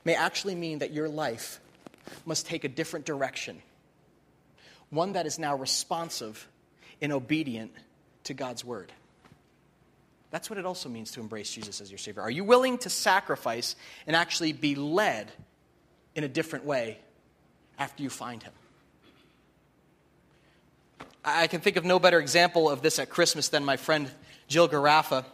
may actually mean that your life must take a different direction, one that is now responsive and obedient to God's word. That's what it also means to embrace Jesus as your Savior. Are you willing to sacrifice and actually be led in a different way after you find him? I can think of no better example of this at Christmas than my friend Jill Garaffa.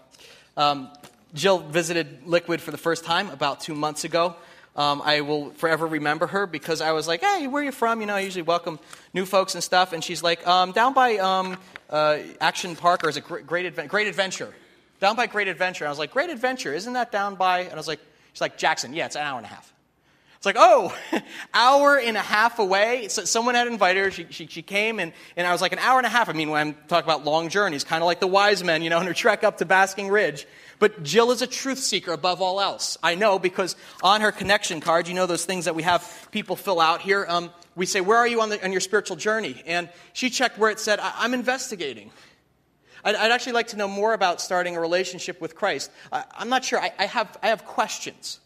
Um, Jill visited Liquid for the first time about two months ago. Um, I will forever remember her because I was like, hey, where are you from? You know, I usually welcome new folks and stuff. And she's like, um, down by um, uh, Action Park, or is it Great Adventure? Great Adventure. Down by Great Adventure. And I was like, Great Adventure, isn't that down by? And I was like, she's like, Jackson, yeah, it's an hour and a half. It's like, oh, hour and a half away. So someone had invited her. She she, she came, and, and I was like, an hour and a half. I mean, when I'm talking about long journeys, kind of like the wise men, you know, on her trek up to Basking Ridge. But Jill is a truth seeker above all else. I know, because on her connection card, you know those things that we have people fill out here. Um, we say, where are you on, the, on your spiritual journey? And she checked where it said, I, I'm investigating. I'd, I'd actually like to know more about starting a relationship with Christ. I, I'm not sure. I, I have I have questions.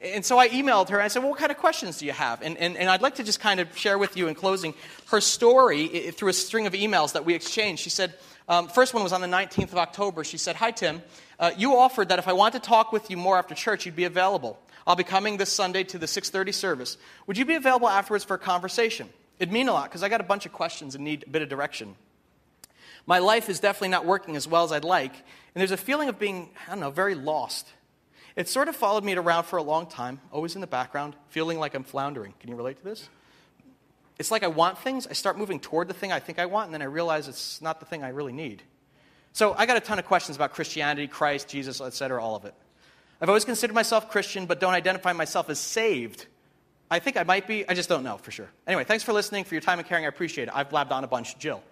And so I emailed her, and I said, well, what kind of questions do you have? And, and and I'd like to just kind of share with you in closing her story it, through a string of emails that we exchanged. She said, um, first one was on the nineteenth of October. She said, hi, Tim. Uh, you offered that if I want to talk with you more after church, you'd be available. I'll be coming this Sunday to the six thirty service. Would you be available afterwards for a conversation? It'd mean a lot, because I got a bunch of questions and need a bit of direction. My life is definitely not working as well as I'd like, and there's a feeling of being, I don't know, very lost. It sort of followed me around for a long time, always in the background, feeling like I'm floundering. Can you relate to this? It's like I want things, I start moving toward the thing I think I want, and then I realize it's not the thing I really need. So I got a ton of questions about Christianity, Christ, Jesus, et cetera, all of it. I've always considered myself Christian, but don't identify myself as saved. I think I might be, I just don't know for sure. Anyway, thanks for listening, for your time and caring, I appreciate it. I've blabbed on a bunch, Jill.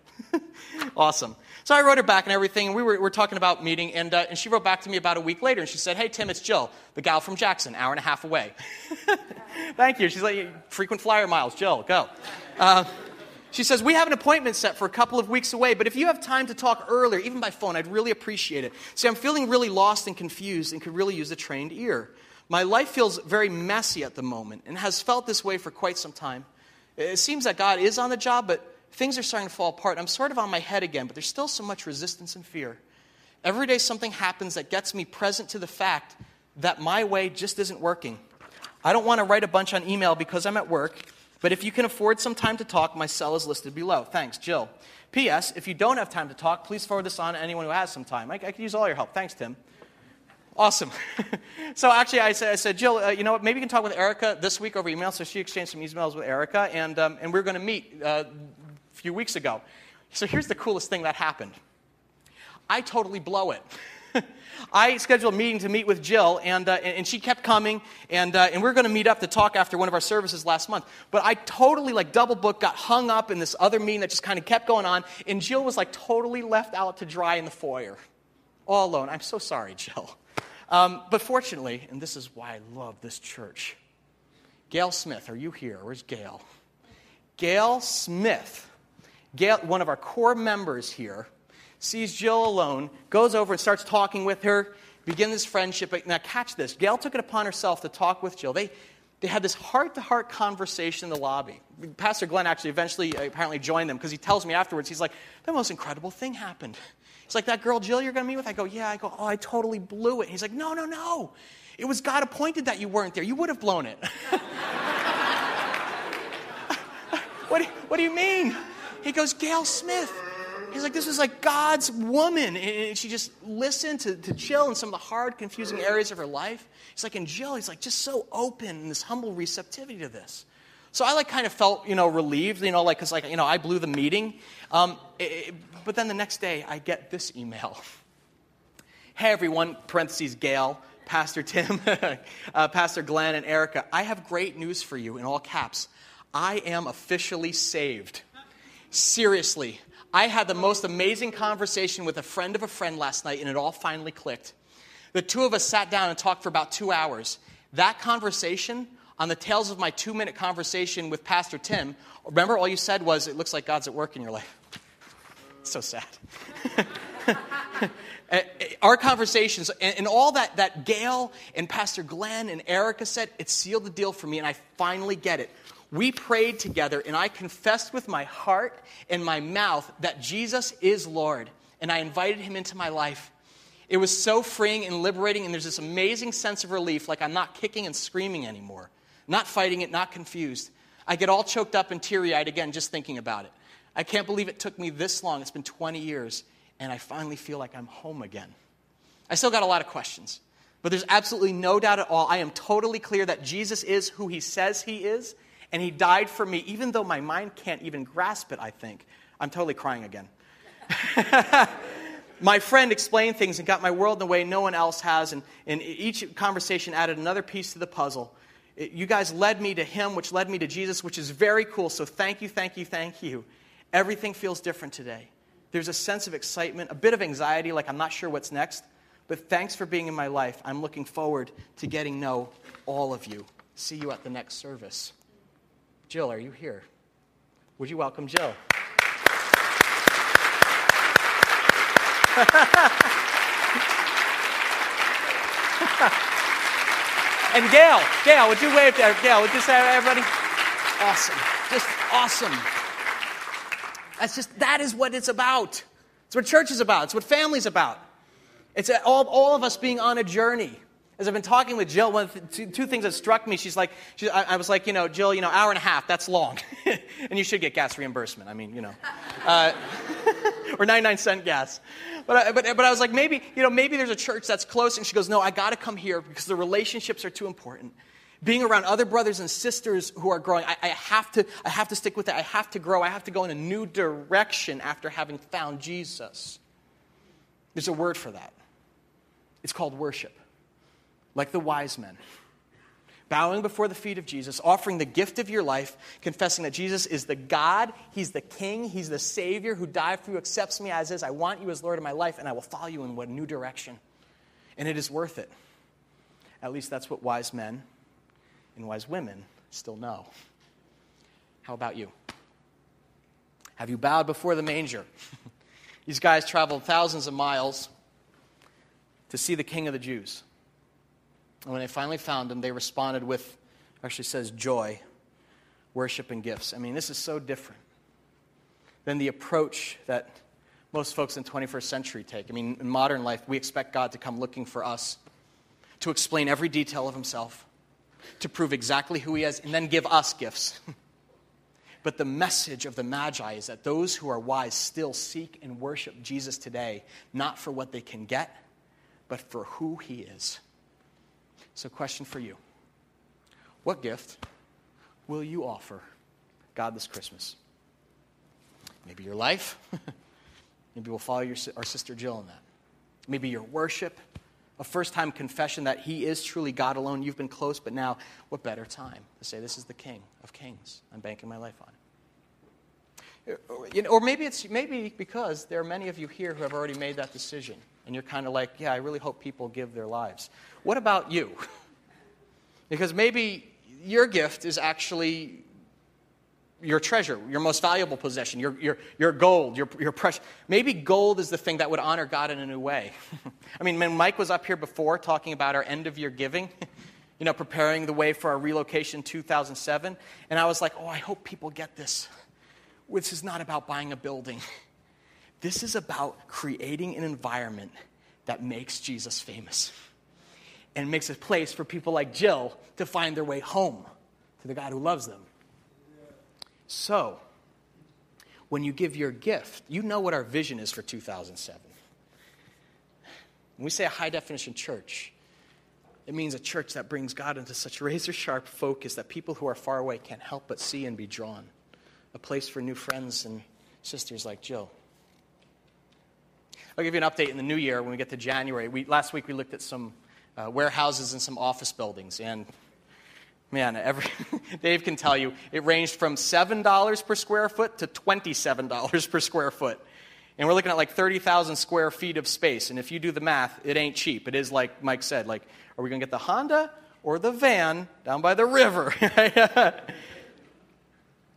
Awesome. So I wrote her back and everything, and we were, we were talking about meeting, and uh, and she wrote back to me about a week later, and she said, hey, Tim, it's Jill, the gal from Jackson, hour and a half away. Thank you. She's like, frequent flyer miles, Jill, go. Uh, she says, we have an appointment set for a couple of weeks away, but if you have time to talk earlier, even by phone, I'd really appreciate it. See, I'm feeling really lost and confused and could really use a trained ear. My life feels very messy at the moment and has felt this way for quite some time. It seems that God is on the job, but things are starting to fall apart. I'm sort of on my head again, but there's still so much resistance and fear. Every day something happens that gets me present to the fact that my way just isn't working. I don't want to write a bunch on email because I'm at work, but if you can afford some time to talk, my cell is listed below. Thanks, Jill. P S. If you don't have time to talk, please forward this on to anyone who has some time. I, I could use all your help. Thanks, Tim. Awesome. So actually, I said, I said Jill, uh, you know what, maybe you can talk with Erica this week over email. So she exchanged some emails with Erica, and, um, and we were going to meet uh, a few weeks ago. So here's the coolest thing that happened. I totally blow it. I scheduled a meeting to meet with Jill, and uh, and she kept coming, and uh, and we were going to meet up to talk after one of our services last month. But I totally, like, double booked, got hung up in this other meeting that just kind of kept going on, and Jill was, like, totally left out to dry in the foyer, all alone. I'm so sorry, Jill. Um, but fortunately, and this is why I love this church, Gail Smith, are you here? Where's Gail? Gail Smith, Gail, one of our core members here, sees Jill alone, goes over and starts talking with her, begin this friendship. Now catch this. Gail took it upon herself to talk with Jill. They they had this heart-to-heart conversation in the lobby. Pastor Glenn actually eventually apparently joined them because he tells me afterwards, he's like, the most incredible thing happened. It's like, that girl Jill you're going to meet with? I go, yeah. I go, oh, I totally blew it. And he's like, no, no, no. It was God appointed that you weren't there. You would have blown it. what, do, what do you mean? He goes, Gail Smith. He's like, this is like God's woman. And she just listened to, to Jill in some of the hard, confusing areas of her life. He's like, and Jill, he's like just so open and this humble receptivity to this. So I like kind of felt, you know, relieved, you know, like, because like, you know, I blew the meeting. Um, it, it, but then the next day I get this email. Hey everyone, parentheses Gail, Pastor Tim, uh, Pastor Glenn and Erica, I have great news for you in all caps. I am officially saved. Seriously, I had the most amazing conversation with a friend of a friend last night and it all finally clicked. The two of us sat down and talked for about two hours. That conversation, on the tails of my two-minute conversation with Pastor Tim, remember all you said was, it looks like God's at work in your life. So sad. Our conversations and all that, that Gail and Pastor Glenn and Erica said, it sealed the deal for me, and I finally get it. We prayed together, and I confessed with my heart and my mouth that Jesus is Lord, and I invited him into my life. It was so freeing and liberating, and there's this amazing sense of relief, like I'm not kicking and screaming anymore, not fighting it, not confused. I get all choked up and teary-eyed again just thinking about it. I can't believe it took me this long. It's been twenty years, and I finally feel like I'm home again. I still got a lot of questions, but there's absolutely no doubt at all. I am totally clear that Jesus is who he says he is, and he died for me, even though my mind can't even grasp it, I think. I'm totally crying again. My friend explained things and got my world in a way no one else has, and, and each conversation added another piece to the puzzle. It, you guys led me to him, which led me to Jesus, which is very cool, so thank you, thank you, thank you. Everything feels different today. There's a sense of excitement, a bit of anxiety, like I'm not sure what's next, but thanks for being in my life. I'm looking forward to getting to know all of you. See you at the next service. Jill, are you here? Would you welcome Jill? And Gail, Gail, would you wave to Gail? Would you say everybody? Awesome, just awesome. That's just that is what it's about. It's what church is about. It's what family's about. It's all all of us being on a journey. As I've been talking with Jill, one of the two, two things that struck me, she's like, she, I, I was like, you know, Jill, you know, hour and a half, that's long, and you should get gas reimbursement. I mean, you know. Uh, Or ninety-nine cent gas. But I, but, but I was like, maybe, you know, maybe there's a church that's close. And she goes, no, I got to come here because the relationships are too important. Being around other brothers and sisters who are growing, I, I have to I have to stick with it. I have to grow. I have to go in a new direction after having found Jesus. There's a word for that. It's called worship. Like the wise men. Bowing before the feet of Jesus, offering the gift of your life, confessing that Jesus is the God, he's the King, he's the Savior who died for you, accepts me as is. I want you as Lord of my life, and I will follow you in what new direction. And it is worth it. At least that's what wise men and wise women still know. How about you? Have you bowed before the manger? These guys traveled thousands of miles to see the King of the Jews. And when they finally found him, they responded with, actually says, joy, worship, and gifts. I mean, this is so different than the approach that most folks in the twenty-first century take. I mean, in modern life, we expect God to come looking for us, to explain every detail of himself, to prove exactly who he is, and then give us gifts. But the message of the Magi is that those who are wise still seek and worship Jesus today, not for what they can get, but for who he is. So question for you. What gift will you offer God this Christmas? Maybe your life. Maybe we'll follow your, our sister Jill in that. Maybe your worship. A first-time confession that he is truly God alone. You've been close, but now what better time to say this is the King of Kings. I'm banking my life on it. Or, you know, or maybe it's maybe because there are many of you here who have already made that decision. And you're kind of like, yeah, I really hope people give their lives. What about you? Because maybe your gift is actually your treasure, your most valuable possession, your your your gold, your your precious. Maybe gold is the thing that would honor God in a new way. I mean, when Mike was up here before talking about our end-of-year giving, you know, preparing the way for our relocation in two thousand seven, and I was like, oh, I hope people get this. This is not about buying a building. This is about creating an environment that makes Jesus famous and makes a place for people like Jill to find their way home to the God who loves them. So, when you give your gift, you know what our vision is for two thousand seven. When we say a high-definition church, it means a church that brings God into such razor-sharp focus that people who are far away can't help but see and be drawn. A place for new friends and sisters like Jill. I'll give you an update in the new year when we get to January. We, last week we looked at some uh, warehouses and some office buildings. And, man, every Dave can tell you, it ranged from seven dollars per square foot to twenty-seven dollars per square foot. And we're looking at like thirty thousand square feet of space. And if you do the math, it ain't cheap. It is like Mike said, like, are we going to get the Honda or the van down by the river?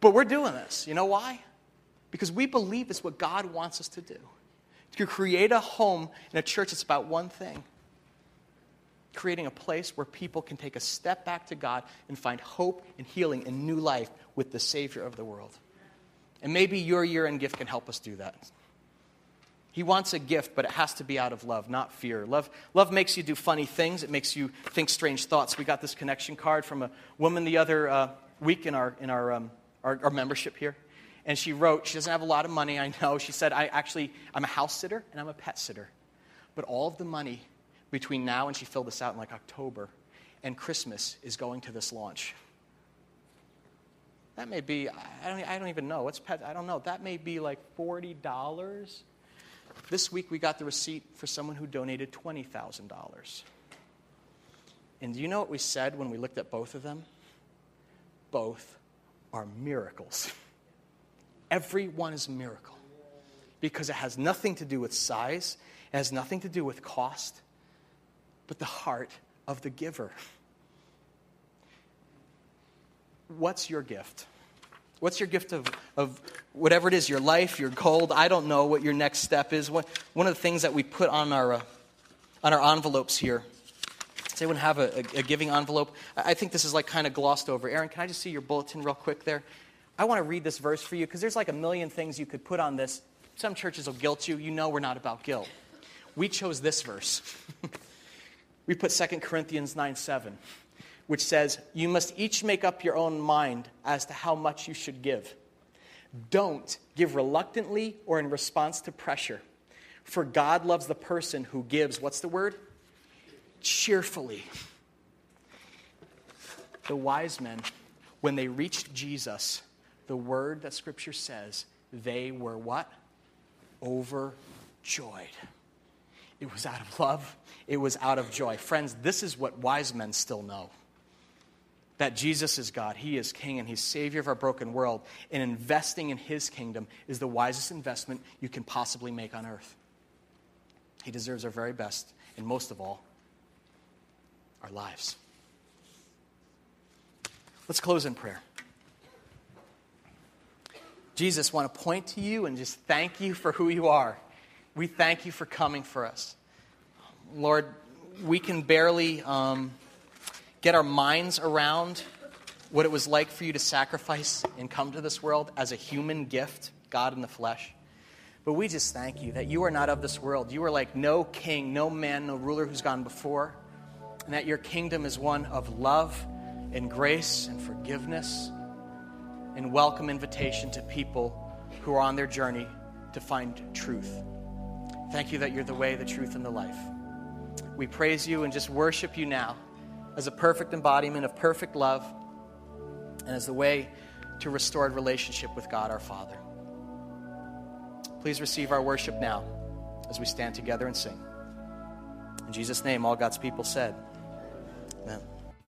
But we're doing this. You know why? because we believe it's what God wants us to do. To create a home in a church that's about one thing. Creating a place where people can take a step back to God and find hope and healing and new life with the Savior of the world. And maybe your year-end gift can help us do that. He wants a gift, but it has to be out of love, not fear. Love, love makes you do funny things. It makes you think strange thoughts. We got this connection card from a woman the other uh, week in our in our, um, our our membership here, and she wrote, she doesn't have a lot of money, I know. She said, I actually, I'm a house sitter and I'm a pet sitter. But all of the money between now, and she filled this out in like October, and Christmas is going to this launch. That may be, I don't, I don't even know. What's pet? I don't know. That may be like forty dollars. This week, we got the receipt for someone who donated twenty thousand dollars. And do you know what we said when we looked at both of them? Both are miracles. Every one is a miracle. Because it has nothing to do with size. It has nothing to do with cost. But the heart of the giver. What's your gift? What's your gift of, of whatever it is, your life, your gold? I don't know what your next step is. One, one of the things that we put on our uh, on our envelopes here, does anyone have a, a, a giving envelope? I think this is like kind of glossed over. Aaron, can I just see your bulletin real quick there? I want to read this verse for you because there's like a million things you could put on this. Some churches will guilt you. You know we're not about guilt. We chose this verse. We put Second Corinthians nine seven. Which says, you must each make up your own mind as to how much you should give. Don't give reluctantly or in response to pressure. For God loves the person who gives, what's the word? Cheerfully. The wise men, when they reached Jesus, the word that Scripture says, they were what? Overjoyed. It was out of love. It was out of joy. Friends, this is what wise men still know. That Jesus is God, He is King, and He's Savior of our broken world. And investing in His kingdom is the wisest investment you can possibly make on earth. He deserves our very best, and most of all, our lives. Let's close in prayer. Jesus, I want to point to you and just thank you for who you are. We thank you for coming for us. Lord, we can barely... Um, Get our minds around what it was like for you to sacrifice and come to this world as a human gift, God in the flesh. But we just thank you that you are not of this world. You are like no king, no man, no ruler who's gone before, and that your kingdom is one of love and grace and forgiveness and welcome invitation to people who are on their journey to find truth. Thank you that you're the way, the truth, and the life. We praise you and just worship you now. As a perfect embodiment of perfect love, and as the way to restored relationship with God our Father. Please receive our worship now as we stand together and sing. In Jesus' name, all God's people said, amen.